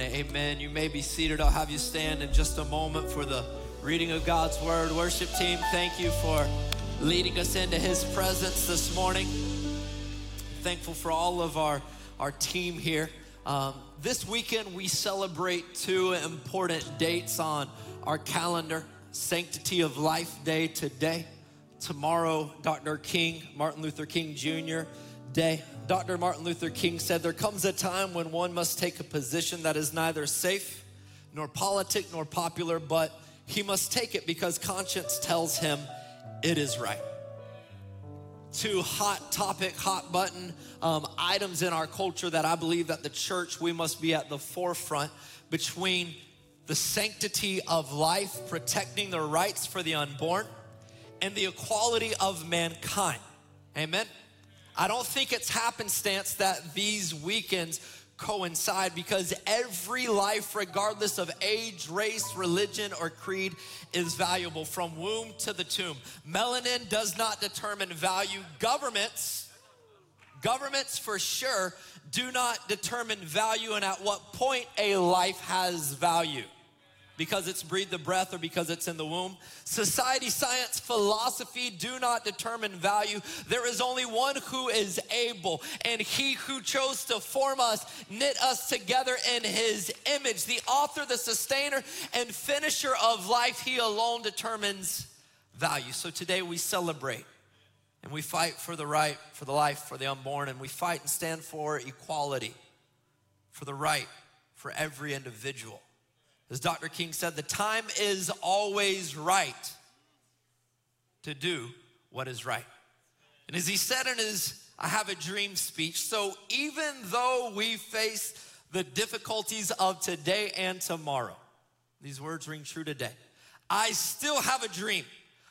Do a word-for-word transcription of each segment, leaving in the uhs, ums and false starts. and amen. You may be seated. I'll have you stand in just a moment for the reading of God's word. Worship team, thank you for leading us into his presence this morning. Thankful for all of our, our team here. Um, this weekend, we celebrate two important dates on our calendar. Sanctity of Life Day today. Tomorrow, Doctor King, Martin Luther King Junior Day. Doctor Martin Luther King said, "There comes a time when one must take a position that is neither safe, nor politic, nor popular, but he must take it because conscience tells him it is right." Two hot topic, hot button um, items in our culture that I believe that the church, we must be at the forefront between the sanctity of life, protecting the rights for the unborn, and the equality of mankind. Amen? I don't think it's happenstance that these weekends coincide, because every life, regardless of age, race, religion, or creed, is valuable from womb to the tomb. Melanin does not determine value. Governments, governments for sure, do not determine value and at what point a life has value, because it's breathed the breath or because it's in the womb. Society, science, philosophy do not determine value. There is only one who is able, and he who chose to form us, knit us together in his image. The author, the sustainer, and finisher of life, he alone determines value. So today we celebrate and we fight for the right, for the life, for the unborn, and we fight and stand for equality, for the right, for every individual. As Doctor King said, the time is always right to do what is right. And as he said in his I Have a Dream speech, so even though we face the difficulties of today and tomorrow, these words ring true today, I still have a dream,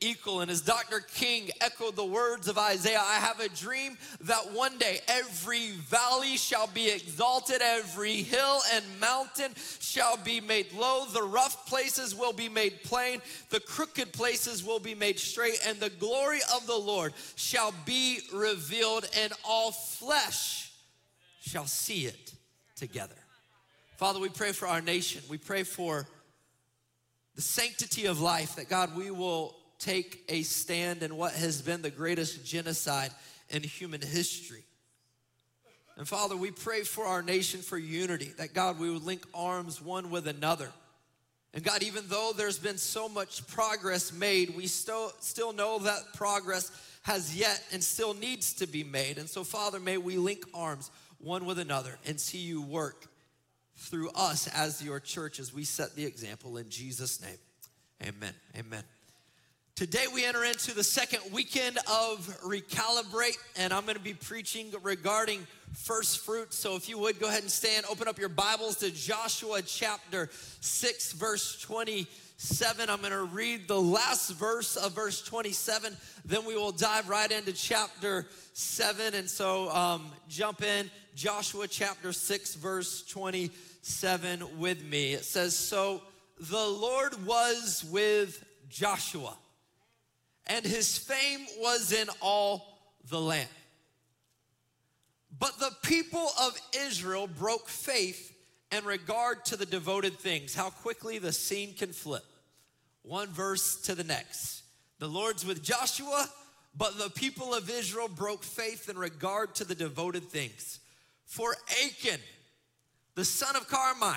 equal. And as Doctor King echoed the words of Isaiah, I have a dream that one day every valley shall be exalted, every hill and mountain shall be made low, the rough places will be made plain, the crooked places will be made straight, and the glory of the Lord shall be revealed, and all flesh shall see it together. Father, we pray for our nation. We pray for the sanctity of life, that God, we will take a stand in what has been the greatest genocide in human history. And Father, we pray for our nation for unity, that God, we would link arms one with another. And God, even though there's been so much progress made, we still, still know that progress has yet and still needs to be made. And so Father, may we link arms one with another and see you work through us as your church as we set the example in Jesus' name. Amen, amen. Today we enter into the second weekend of Recalibrate, and I'm going to be preaching regarding first fruits. So if you would, go ahead and stand, open up your Bibles to Joshua chapter six, verse twenty-seven. I'm going to read the last verse of verse twenty-seven, then we will dive right into chapter seven. And so um, jump in, Joshua chapter six, verse twenty-seven with me. It says, "So the Lord was with Joshua, and his fame was in all the land. But the people of Israel broke faith in regard to the devoted things." How quickly the scene can flip. One verse to the next. The Lord's with Joshua, but the people of Israel broke faith in regard to the devoted things. "For Achan, the son of Carmi,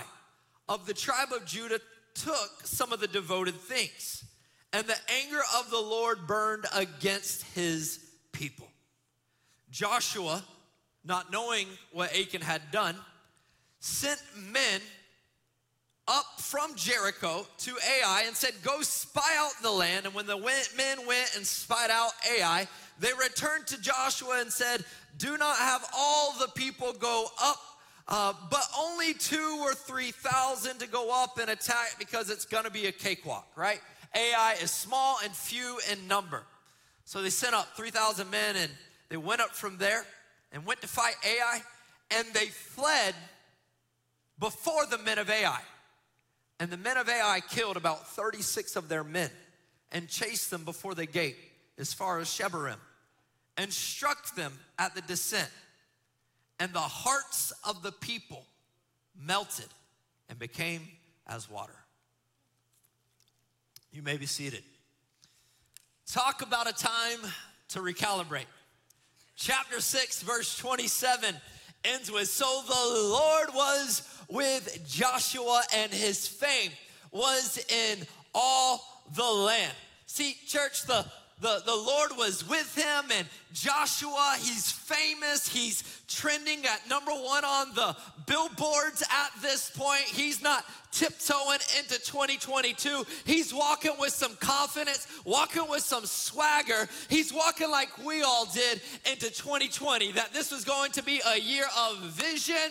of the tribe of Judah, took some of the devoted things, and the anger of the Lord burned against his people." Joshua, not knowing what Achan had done, sent men up from Jericho to Ai and said, "Go spy out the land." And when the men went and spied out Ai, they returned to Joshua and said, "Do not have all the people go up, uh, but only two or three thousand to go up and attack, because it's going to be a cakewalk," right? Ai is small and few in number. So they sent up three thousand men, and they went up from there and went to fight Ai, and they fled before the men of Ai. And the men of Ai killed about thirty-six of their men and chased them before the gate as far as Shebarim and struck them at the descent. And the hearts of the people melted and became as water. You may be seated. Talk about a time to recalibrate. Chapter six, verse twenty-seven ends with, so the Lord was with Joshua and his fame was in all the land. See, church, the The, the Lord was with him, and Joshua, he's famous. He's trending at number one on the billboards at this point. He's not tiptoeing into twenty twenty-two. He's walking with some confidence, walking with some swagger. He's walking like we all did into twenty twenty, that this was going to be a year of vision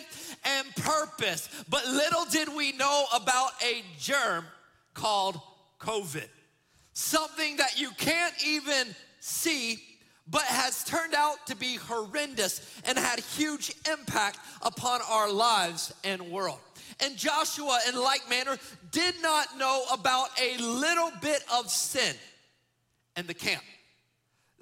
and purpose. But little did we know about a germ called COVID. Something that you can't even see, but has turned out to be horrendous and had huge impact upon our lives and world. And Joshua, in like manner, did not know about a little bit of sin in the camp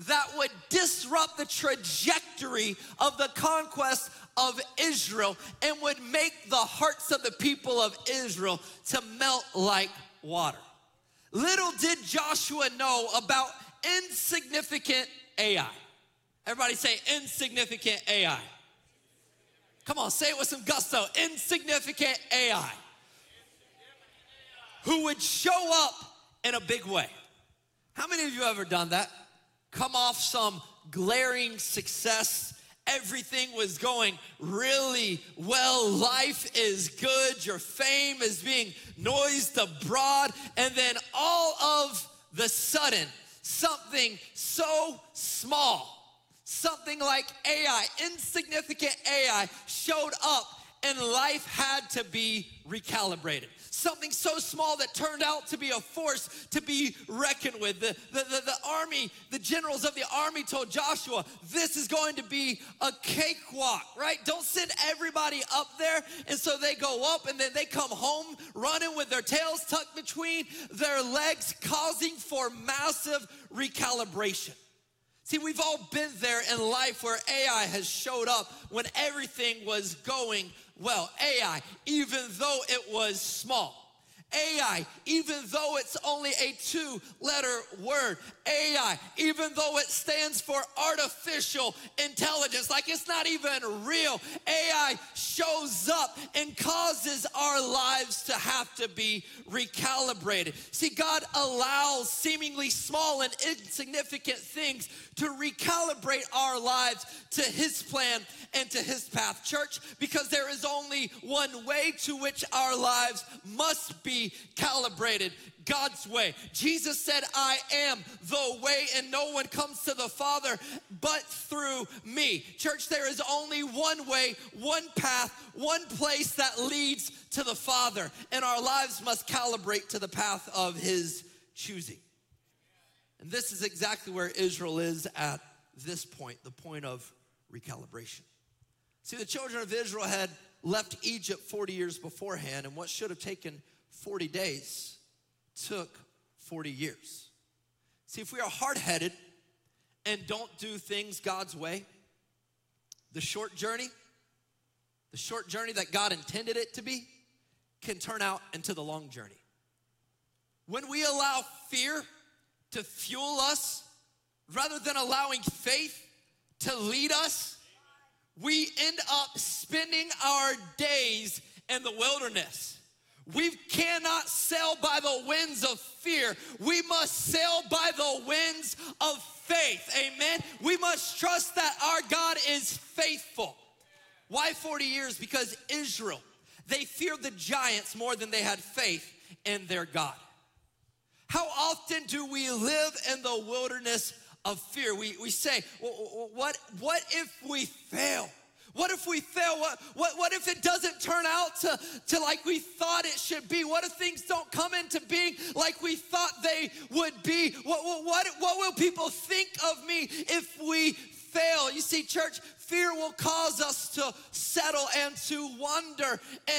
that would disrupt the trajectory of the conquest of Israel and would make the hearts of the people of Israel to melt like water. Little did Joshua know about insignificant Ai. Everybody say insignificant Ai. Come on, say it with some gusto. Insignificant Ai. Who would show up in a big way. How many of you have ever done that? Come off some glaring success. Everything was going really well. Life is good. Your fame is being noised abroad. And then all of the sudden, something so small, something like Ai, insignificant Ai, showed up and life had to be recalibrated. Something so small that turned out to be a force to be reckoned with. The, the, the, the army, the generals of the army told Joshua, this is going to be a cakewalk, right? Don't send everybody up there. And so they go up and then they come home running with their tails tucked between their legs, causing for massive recalibration. See, we've all been there in life where Ai has showed up when everything was going well. Ai, even though it was small. Ai, even though it's only a two-letter word. Ai, even though it stands for artificial intelligence, like it's not even real. Ai shows up and causes our lives to have to be recalibrated. See, God allows seemingly small and insignificant things to recalibrate our lives to his plan and to his path, church, because there is only one way to which our lives must be calibrated. God's way. Jesus said, I am the way and no one comes to the Father but through me. Church, there is only one way, one path, one place that leads to the Father, and our lives must calibrate to the path of his choosing. And this is exactly where Israel is at this point, the point of recalibration. See, the children of Israel had left Egypt forty years beforehand, and what should have taken forty days took forty years. See, if we are hard-headed and don't do things God's way, the short journey, the short journey that God intended it to be, can turn out into the long journey. When we allow fear to fuel us, rather than allowing faith to lead us, we end up spending our days in the wilderness. We cannot sail by the winds of fear. We must sail by the winds of faith, amen? We must trust that our God is faithful. Why forty years? Because Israel, they feared the giants more than they had faith in their God. How often do we live in the wilderness of fear? We, we say, what, what if we fail? What if we fail? What, what, what if it doesn't turn out to, to like we thought it should be? What if things don't come into being like we thought they would be? What, what, what will people think of me if we fail? You see, church, Fear will cause us to settle and to wander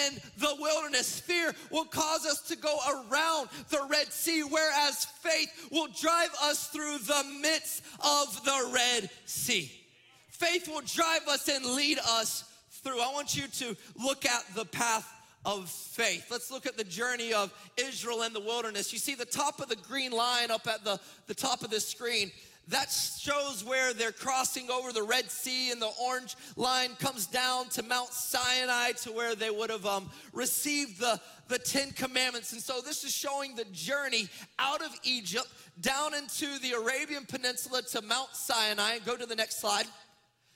in the wilderness. Fear will cause us to go around the Red Sea, whereas faith will drive us through the midst of the Red Sea. Faith will drive us and lead us through. I want you to look at the path of faith. Let's look at the journey of Israel in the wilderness. You see the top of the green line up at the, the top of the screen. That shows where they're crossing over the Red Sea, and the orange line comes down to Mount Sinai, to where they would have um, received the, the Ten Commandments. And so this is showing the journey out of Egypt down into the Arabian Peninsula to Mount Sinai. Go to the next slide.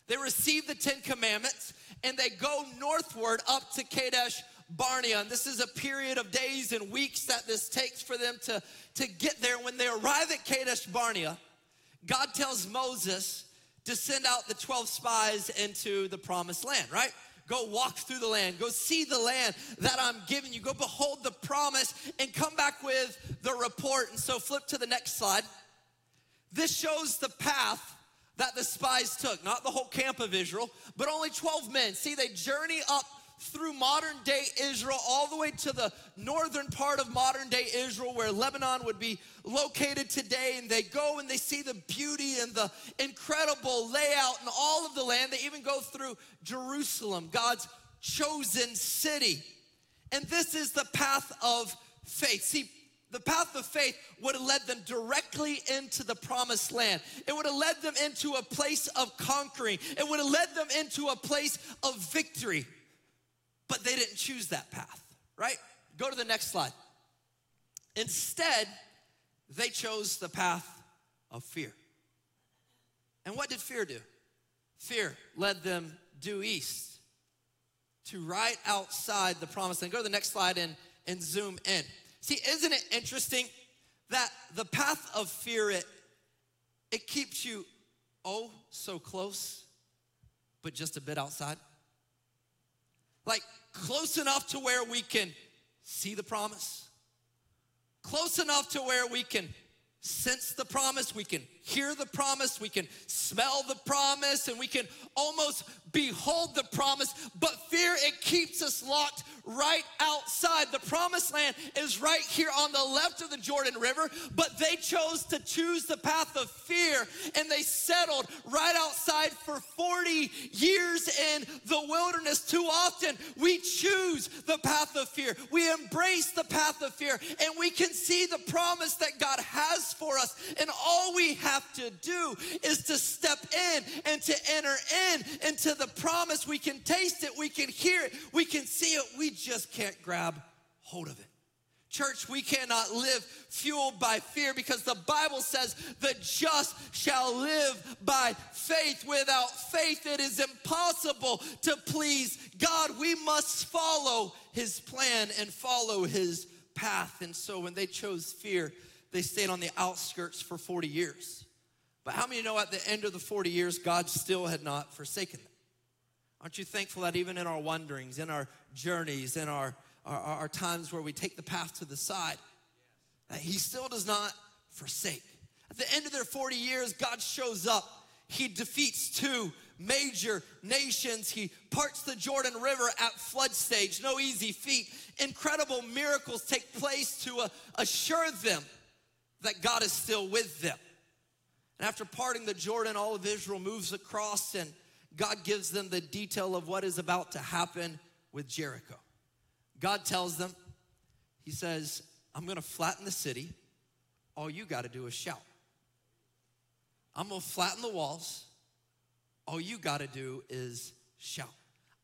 They receive the Ten Commandments, and they go northward up to Kadesh Barnea. And this is a period of days and weeks that this takes for them to, to get there. When they arrive at Kadesh Barnea, God tells Moses to send out the twelve spies into the promised land, right? Go walk through the land. Go see the land that I'm giving you. Go behold the promise and come back with the report. And so flip to the next slide. This shows the path that the spies took, not the whole camp of Israel, but only twelve men. See, they journey up through modern day Israel all the way to the northern part of modern day Israel, where Lebanon would be located today. And they go and they see the beauty and the incredible layout and all of the land. They even go through Jerusalem, God's chosen city. And this is the path of faith. See, the path of faith would have led them directly into the promised land. It would have led them into a place of conquering. It would have led them into a place of victory. But they didn't choose that path, right? Go to the next slide. Instead, they chose the path of fear. And what did fear do? Fear led them due east to right outside the promised land. Go to the next slide and, and zoom in. See, isn't it interesting that the path of fear, it, it keeps you oh so close, but just a bit outside? Like close enough to where we can see the promise, close enough to where we can sense the promise, we can hear the promise, we can smell the promise, and we can almost behold the promise. But fear, it keeps us locked right outside. The promised land is right here on the left of the Jordan River, but they chose to choose the path of fear, and they settled right outside for forty years in the wilderness. Too often, we choose the path of fear. We embrace the path of fear, and we can see the promise that God has for us, and all we have have to do is to step in and to enter in into the promise. We can taste it, we can hear it, we can see it, we just can't grab hold of it. Church, we cannot live fueled by fear, because the Bible says the just shall live by faith. Without faith, it is impossible to please God. We must follow his plan and follow his path. And so when they chose fear, they stayed on the outskirts for forty years. But how many know at the end of the forty years, God still had not forsaken them? Aren't you thankful that even in our wanderings, in our journeys, in our, our, our times where we take the path to the side, that he still does not forsake? At the end of their forty years, God shows up. He defeats two major nations. He parts the Jordan River at flood stage. No easy feat. Incredible miracles take place to uh, assure them that God is still with them. And after parting the Jordan, all of Israel moves across, and God gives them the detail of what is about to happen with Jericho. God tells them, he says, I'm gonna flatten the city. All you gotta do is shout. I'm gonna flatten the walls. All you gotta do is shout.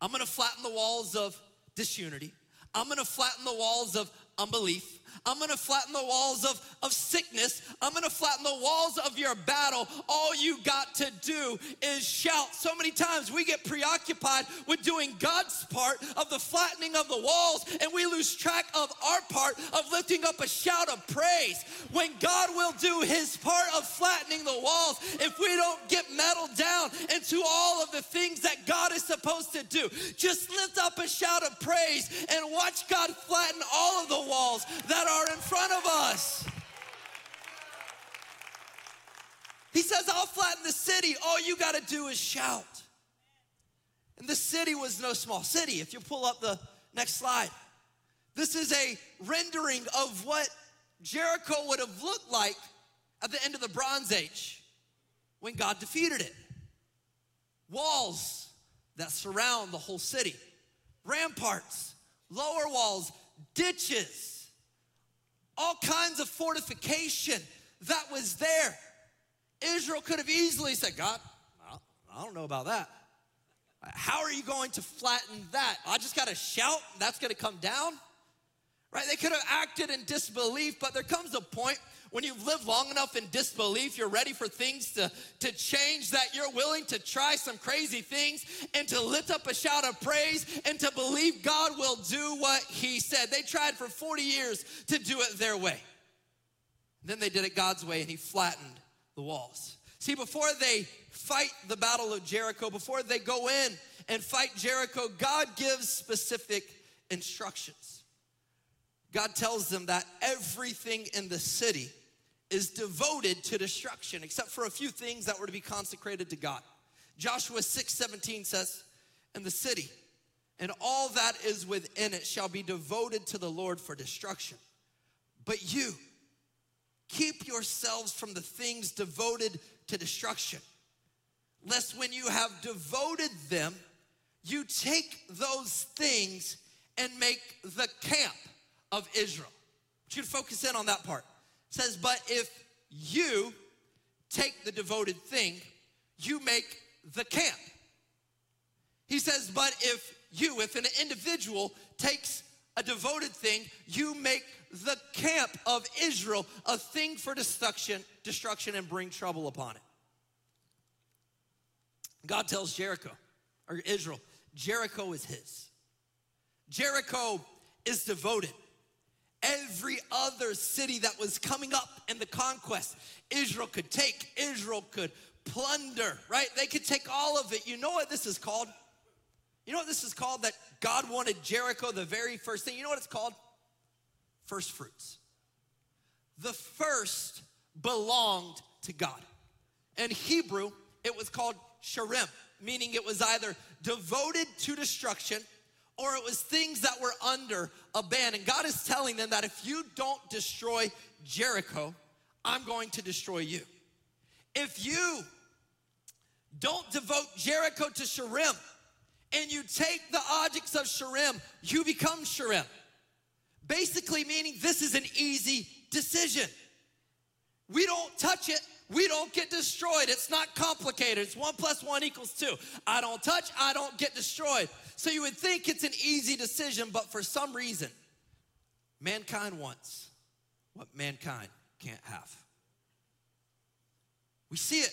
I'm gonna flatten the walls of disunity. I'm gonna flatten the walls of unbelief. I'm gonna flatten the walls of, of sickness. I'm gonna flatten the walls of your battle. All you got to do is shout. So many times we get preoccupied with doing God's part of the flattening of the walls, and we lose track of our part of lifting up a shout of praise. When God will do his part of flattening the walls, if we don't get meddled down into all of the things that God is supposed to do, just lift up a shout of praise and watch God flatten all of the walls that are in front of us. He says, I'll flatten the city. All you got to do is shout. And the city was no small city. If you pull up the next slide. This is a rendering of what Jericho would have looked like at the end of the Bronze Age when God defeated it. Walls that surround the whole city. Ramparts, lower walls, ditches, all kinds of fortification that was there. Israel could have easily said, God, I don't know about that. How are you going to flatten that? I just got to shout, that's going to come down. Right? They could have acted in disbelief, but there comes a point when you've lived long enough in disbelief, you're ready for things to, to change, that you're willing to try some crazy things and to lift up a shout of praise and to believe God will do what he said. They tried for forty years to do it their way. Then they did it God's way, and he flattened the walls. See, before they fight the battle of Jericho, before they go in and fight Jericho, God gives specific instructions. God tells them that everything in the city is devoted to destruction, except for a few things that were to be consecrated to God. Joshua six seventeen says, and the city and all that is within it shall be devoted to the Lord for destruction. But you, keep yourselves from the things devoted to destruction, lest when you have devoted them, you take those things and make the camp of Israel. But you focus in on that part. It says, but if you take the devoted thing, you make the camp. He says, but if you, if an individual takes a devoted thing, you make the camp of Israel a thing for destruction, destruction and bring trouble upon it. God tells Jericho, or Israel, Jericho is his. Jericho is devoted. Every other city that was coming up in the conquest, Israel could take, Israel could plunder, right? They could take all of it. You know what this is called? You know what this is called that God wanted Jericho the very first thing? You know what it's called? First fruits. The first belonged to God. In Hebrew, it was called sherim, meaning it was either devoted to destruction or it was things that were under a ban. And God is telling them that if you don't destroy Jericho, I'm going to destroy you. If you don't devote Jericho to Sherim, and you take the objects of Sherim, you become Sherim. Basically meaning this is an easy decision. We don't touch it. We don't get destroyed. It's not complicated. It's one plus one equals two. I don't touch, I don't get destroyed. So you would think it's an easy decision, but for some reason, mankind wants what mankind can't have. We see it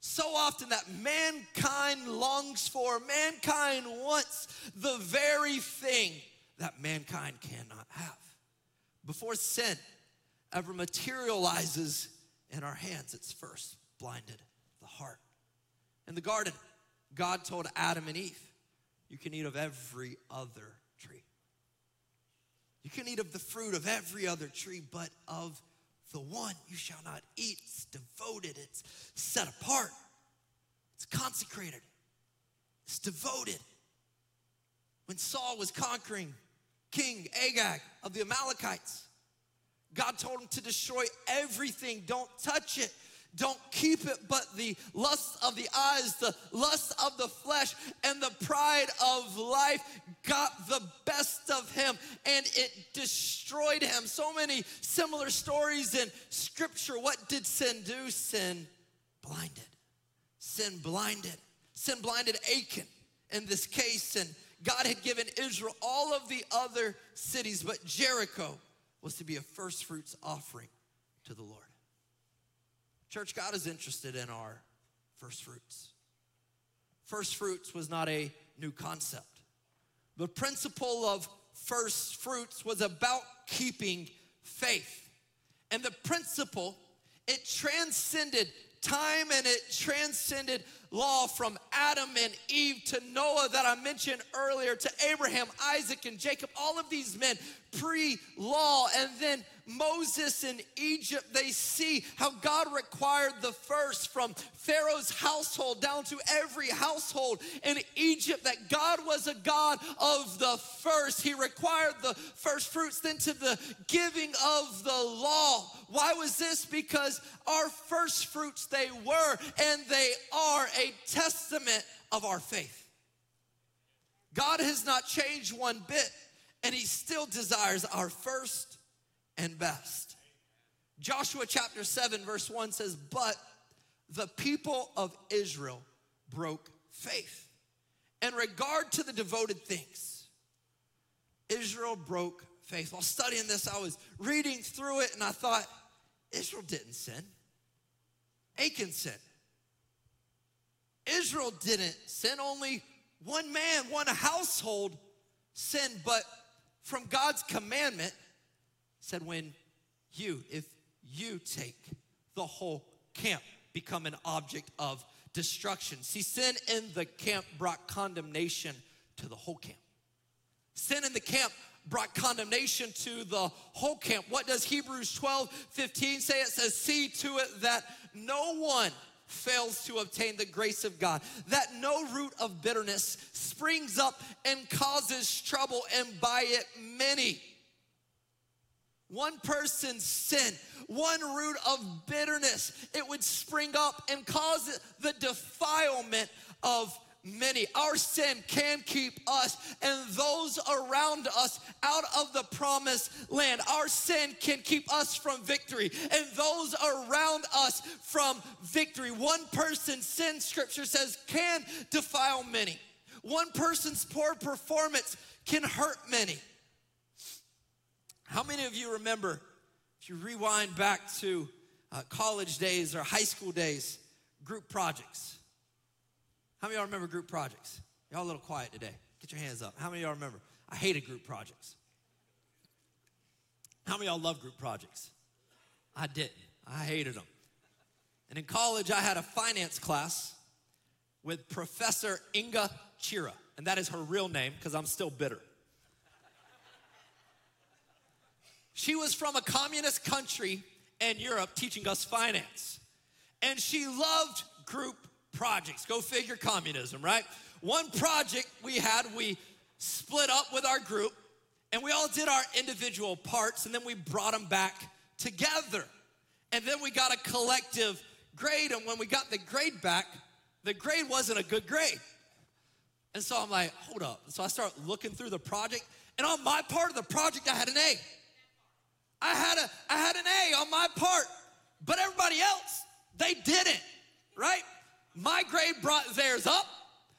so often that mankind longs for, mankind wants the very thing that mankind cannot have. Before sin ever materializes in our hands, it's first blinded the heart. In the garden, God told Adam and Eve, you can eat of every other tree. You can eat of the fruit of every other tree, but of the one you shall not eat. It's devoted, it's set apart, it's consecrated, it's devoted. When Saul was conquering King Agag of the Amalekites, God told him to destroy everything. Don't touch it. Don't keep it. But the lust of the eyes, the lust of the flesh, and the pride of life got the best of him, and it destroyed him. So many similar stories in Scripture. What did sin do? Sin blinded. Sin blinded. Sin blinded Achan in this case, and God had given Israel all of the other cities, but Jericho was to be a first fruits offering to the Lord. Church, God is interested in our first fruits. First fruits was not a new concept. The principle of first fruits was about keeping faith. And the principle, it transcended time and it transcended law, from Adam and Eve to Noah that I mentioned earlier, to Abraham, Isaac, and Jacob. All of these men pre-law, and then Moses in Egypt, they see how God required the first from Pharaoh's household down to every household in Egypt, that God was a God of the first. He required the first fruits, then to the giving of the law. Why was this? Because our first fruits, they were and they are a testament of our faith. God has not changed one bit, and he still desires our first and best. Joshua chapter seven verse one says, "But the people of Israel broke faith in regard to the devoted things." Israel broke faith. While studying this, I was reading through it and I thought, Israel didn't sin. Achan sinned. Israel didn't sin. Only one man, one household sinned. But from God's commandment, said when you, if you take the whole camp, become an object of destruction. See, sin in the camp brought condemnation to the whole camp. Sin in the camp brought condemnation to the whole camp. What does Hebrews twelve fifteen say? It says, "See to it that no one fails to obtain the grace of God, that no root of bitterness springs up and causes trouble, and by it many." One person's sin, one root of bitterness, it would spring up and cause the defilement of many. Our sin can keep us and those around us out of the promised land. Our sin can keep us from victory and those around us from victory. One person's sin, scripture says, can defile many. One person's poor performance can hurt many. How many of you remember, if you rewind back to uh, college days or high school days, group projects? How many of y'all remember group projects? Y'all a little quiet today. Get your hands up. How many of y'all remember? I hated group projects. How many of y'all love group projects? I didn't. I hated them. And in college, I had a finance class with Professor Inga Chira. And that is her real name because I'm still bitter. She was from a communist country in Europe teaching us finance. And she loved group projects. Go figure, communism, right? One project we had, we split up with our group and we all did our individual parts, and then we brought them back together. And then we got a collective grade, and when we got the grade back, the grade wasn't a good grade. And so I'm like, hold up. So I start looking through the project, and on my part of the project, I had an A. I had a, I had an A on my part, but everybody else, they didn't, right? My grade brought theirs up,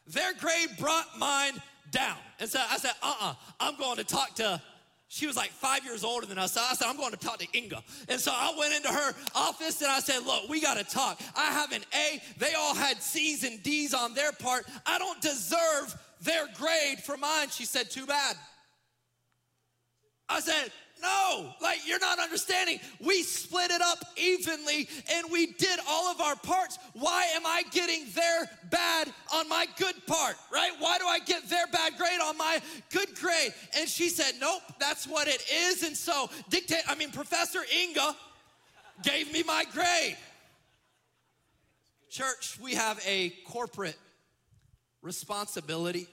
their grade brought mine down. And so I said, uh-uh, I'm going to talk to, she was like five years older than us, so I said, I'm going to talk to Inga. And so I went into her office and I said, look, we gotta talk. I have an A, they all had C's and D's on their part. I don't deserve their grade for mine. She said, too bad. I said, no, like, you're not understanding. We split it up evenly and we did all of our parts. Why am I getting their bad on my good part, right? Why do I get their bad grade on my good grade? And she said, nope, that's what it is. And so dictate, I mean, Professor Inga gave me my grade. Church, we have a corporate responsibility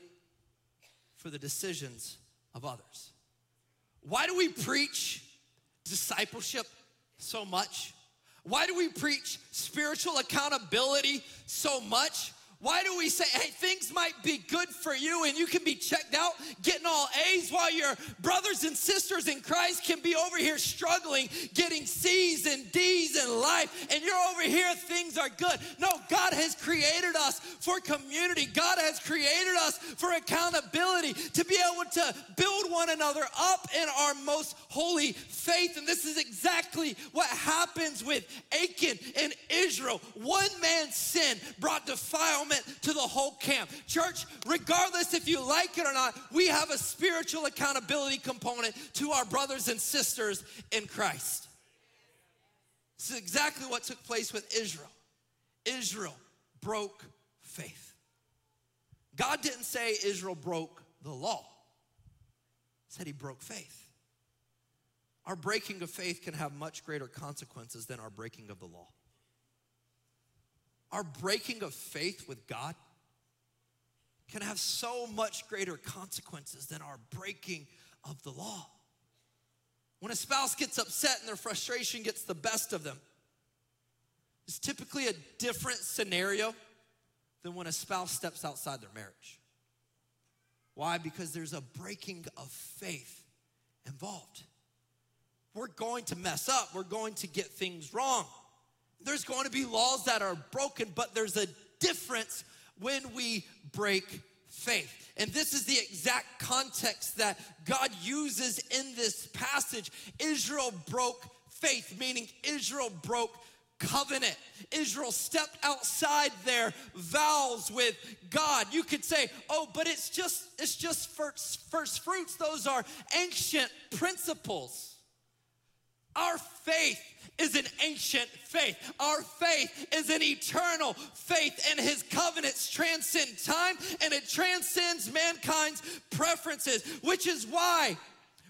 for the decisions of others. Why do we preach discipleship so much? Why do we preach spiritual accountability so much? Why do we say, hey, things might be good for you and you can be checked out getting all A's while your brothers and sisters in Christ can be over here struggling, getting C's and D's in life, and you're over here, things are good. No, God has created us for community. God has created us for accountability, to be able to build one another up in our most holy faith. And this is exactly what happens with Achan and Israel. One man's sin brought defilement to the whole camp. Church, regardless if you like it or not, we have a spiritual accountability component to our brothers and sisters in Christ. This is exactly what took place with Israel. Israel broke faith. God didn't say Israel broke the law. He said he broke faith. Our breaking of faith can have much greater consequences than our breaking of the law. Our breaking of faith with God can have so much greater consequences than our breaking of the law. When a spouse gets upset and their frustration gets the best of them, it's typically a different scenario than when a spouse steps outside their marriage. Why? Because there's a breaking of faith involved. We're going to mess up. We're going to get things wrong. There's going to be laws that are broken, but there's a difference when we break faith. And this is the exact context that God uses in this passage. Israel broke faith, meaning Israel broke covenant. Israel stepped outside their vows with God. You could say, oh, but it's just, it's just first, first fruits. Those are ancient principles. Our faith is an ancient faith. Our faith is an eternal faith, and his covenants transcend time, and it transcends mankind's preferences, which is why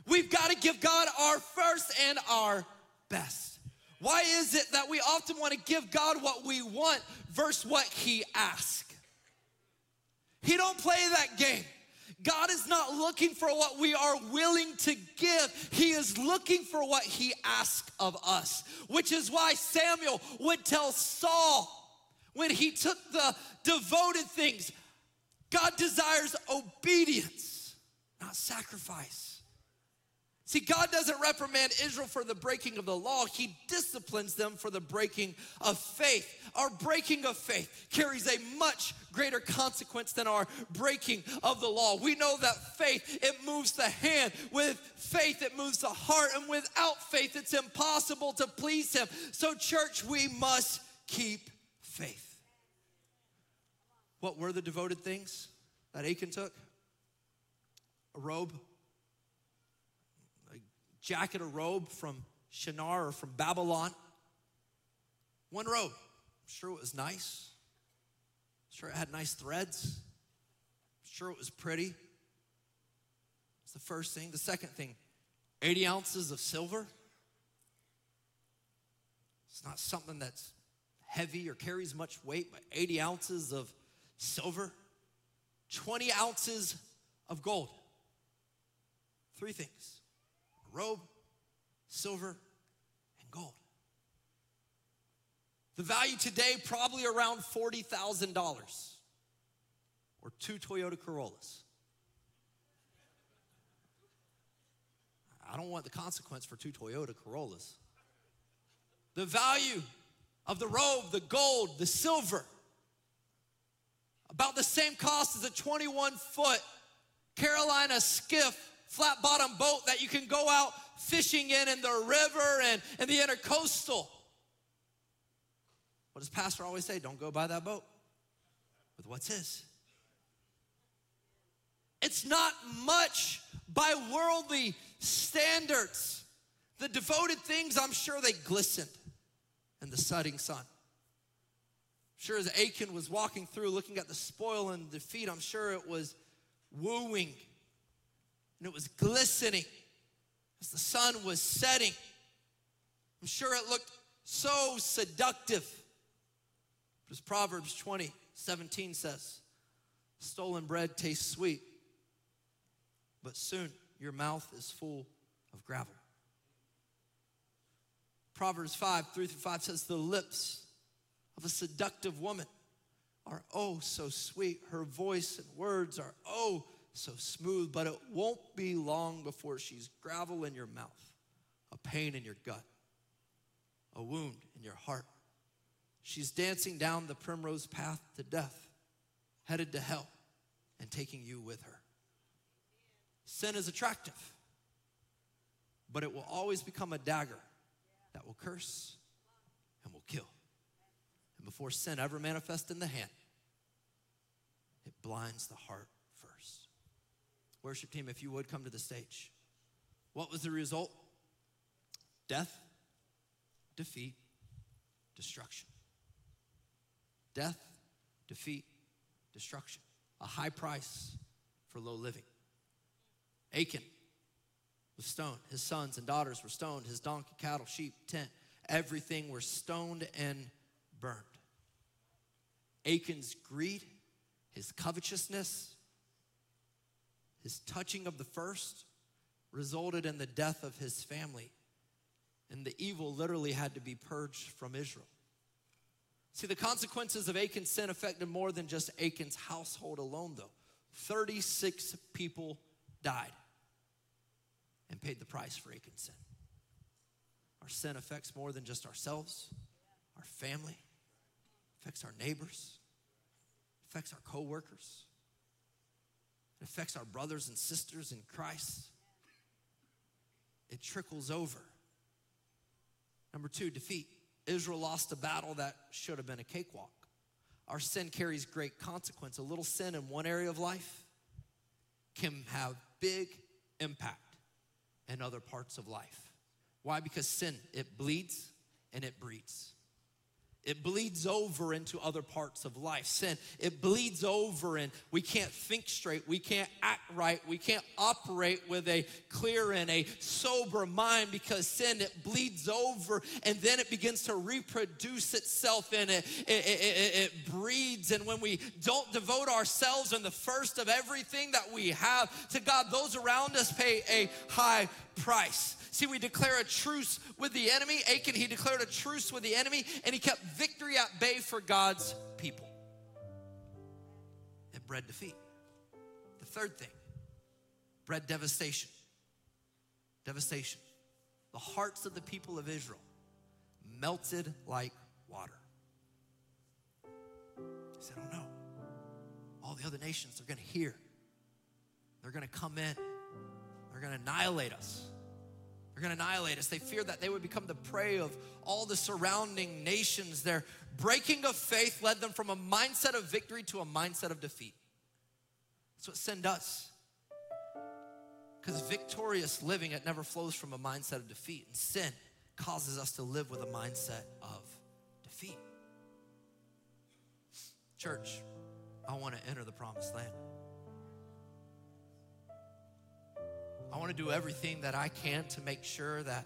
we've got to give God our first and our best. Why is it that we often want to give God what we want versus what he asks? He don't play that game. God is not looking for what we are willing to give. He is looking for what he asks of us, which is why Samuel would tell Saul when he took the devoted things, God desires obedience, not sacrifice. See, God doesn't reprimand Israel for the breaking of the law. He disciplines them for the breaking of faith. Our breaking of faith carries a much greater consequence than our breaking of the law. We know that faith, it moves the hand. With faith, it moves the heart. And without faith, it's impossible to please him. So, church, we must keep faith. What were the devoted things that Achan took? A robe. Jacket or robe from Shinar or from Babylon. One robe. I'm sure it was nice. I'm sure it had nice threads. I'm sure it was pretty. That's the first thing. The second thing, eighty ounces of silver. It's not something that's heavy or carries much weight, but eighty ounces of silver, twenty ounces of gold. Three things. Robe, silver, and gold. The value today, probably around forty thousand dollars or two Toyota Corollas. I don't want the consequence for two Toyota Corollas. The value of the robe, the gold, the silver, about the same cost as a twenty-one foot Carolina skiff, flat bottom boat that you can go out fishing in in the river and, and the intercoastal. What does pastor always say? Don't go by that boat with what's his. It's not much by worldly standards. The devoted things, I'm sure they glistened in the setting sun. I'm sure as Achan was walking through looking at the spoil and defeat, I'm sure it was wooing. And it was glistening as the sun was setting. I'm sure it looked so seductive. But as Proverbs twenty seventeen says, stolen bread tastes sweet, but soon your mouth is full of gravel. Proverbs five, three through five says, the lips of a seductive woman are oh so sweet. Her voice and words are oh so smooth, but it won't be long before she's gravel in your mouth, a pain in your gut, a wound in your heart. She's dancing down the primrose path to death, headed to hell, and taking you with her. Sin is attractive, but it will always become a dagger that will curse and will kill. And before sin ever manifests in the hand, it blinds the heart. Worship team, if you would come to the stage. What was the result? Death, defeat, destruction. Death, defeat, destruction. A high price for low living. Achan was stoned. His sons and daughters were stoned. His donkey, cattle, sheep, tent, everything were stoned and burned. Achan's greed, his covetousness, his touching of the first resulted in the death of his family. And the evil literally had to be purged from Israel. See, the consequences of Achan's sin affected more than just Achan's household alone, though. thirty-six people died and paid the price for Achan's sin. Our sin affects more than just ourselves, our family, affects our neighbors, affects our co-workers, it affects our brothers and sisters in Christ. It trickles over. Number two, defeat. Israel lost a battle that should have been a cakewalk. Our sin carries great consequence. A little sin in one area of life can have big impact in other parts of life. Why? Because sin, it bleeds and it breeds. It bleeds over into other parts of life. Sin, it bleeds over and we can't think straight. We can't act right. We can't operate with a clear and a sober mind because sin, it bleeds over and then it begins to reproduce itself and it, it, it, it breeds. And when we don't devote ourselves and the first of everything that we have to God, those around us pay a high price. See, we declare a truce with the enemy. Achan, he declared a truce with the enemy, and he kept victory at bay for God's people. It bred defeat. The third thing, bred devastation. Devastation. The hearts of the people of Israel melted like water. He said, oh no, all the other nations are going to hear. They're going to come in. They're going to annihilate us. They're going to annihilate us. They fear that they would become the prey of all the surrounding nations. Their breaking of faith led them from a mindset of victory to a mindset of defeat. That's what sin does. Because victorious living, it never flows from a mindset of defeat. And sin causes us to live with a mindset of defeat. Church, I want to enter the promised land. I want to do everything that I can to make sure that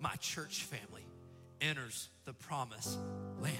my church family enters the promised land.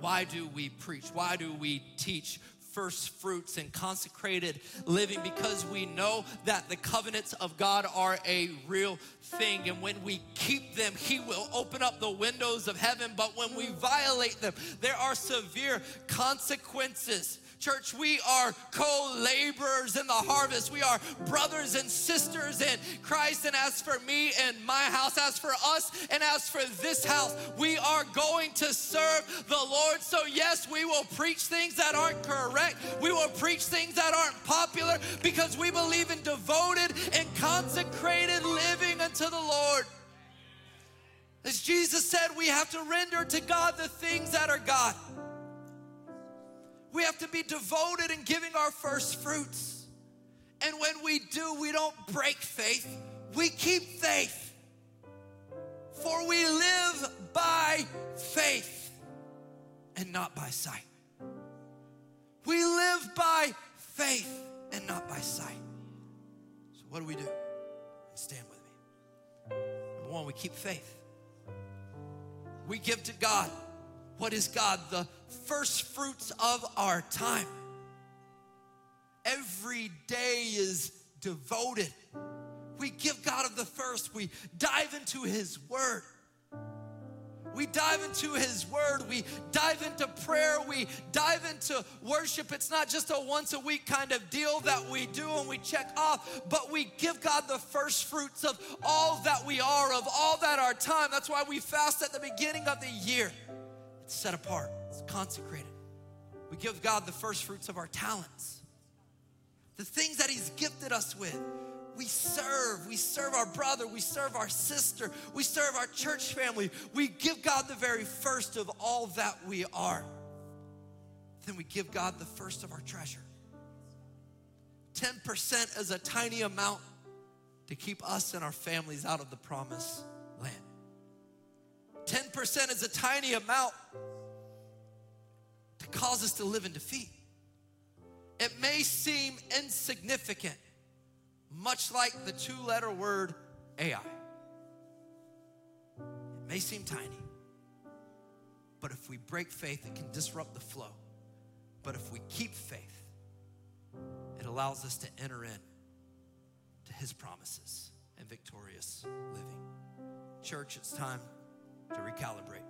Why do we preach? Why do we teach first fruits and consecrated living? Because we know that the covenants of God are a real thing. And when we keep them, he will open up the windows of heaven. But when we violate them, there are severe consequences. Church, we are co-laborers in the harvest. We are brothers and sisters in Christ. And as for me and my house, as for us and as for this house, we are going to serve the Lord. So yes, we will preach things that aren't correct. We will preach things that aren't popular because we believe in devoted and consecrated living unto the Lord. As Jesus said, we have to render to God the things that are God. We have to be devoted in giving our first fruits. And when we do, we don't break faith. We keep faith. For we live by faith and not by sight. We live by faith and not by sight. So what do we do? Stand with me. Number one, we keep faith. We give to God. What is God? The first fruits of our time. Every day is devoted. We give God of the first. We dive into his word. We dive into his word. We dive into prayer. We dive into worship. It's not just a once a week kind of deal that we do and we check off, but we give God the first fruits of all that we are, of all that our time. That's why we fast at the beginning of the year. It's set apart. It's consecrated. We give God the first fruits of our talents. The things that he's gifted us with. We serve. We serve our brother. We serve our sister. We serve our church family. We give God the very first of all that we are. Then we give God the first of our treasure. ten percent is a tiny amount to keep us and our families out of the promised land. ten percent is a tiny amount cause us to live in defeat. It may seem insignificant, much like the two-letter word Ai. It may seem tiny, but if we break faith, it can disrupt the flow. But if we keep faith, it allows us to enter in to his promises and victorious living. Church, it's time to recalibrate.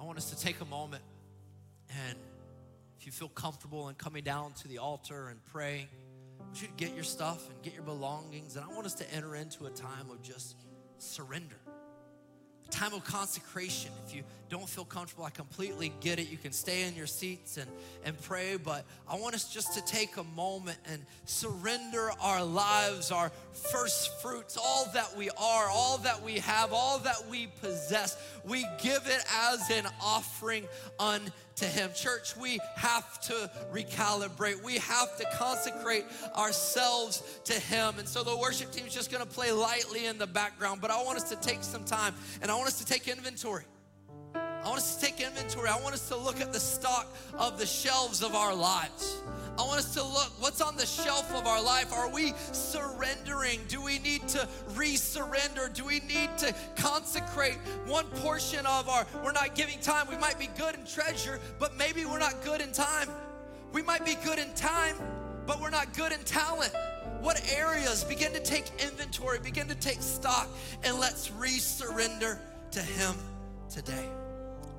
I want us to take a moment, and if you feel comfortable in coming down to the altar and praying, I want you to get your stuff and get your belongings, and I want us to enter into a time of just surrender. Time of consecration. If you don't feel comfortable, I completely get it. You can stay in your seats and, and pray, but I want us just to take a moment and surrender our lives, our first fruits, all that we are, all that we have, all that we possess. We give it as an offering unto him. Church, we have to recalibrate. We have to consecrate ourselves to him. And so the worship team is just going to play lightly in the background, but I want us to take some time, and I want us to take inventory. I want us to take inventory. I want us to look at the stock of the shelves of our lives. I want us to look, what's on the shelf of our life? Are we surrendering? Do we need to re-surrender? Do we need to consecrate one portion of our, we're not giving time. We might be good in treasure, but maybe we're not good in time. We might be good in time, but we're not good in talent. What areas? Begin to take inventory, begin to take stock, and let's re-surrender to him today.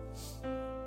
Jesus.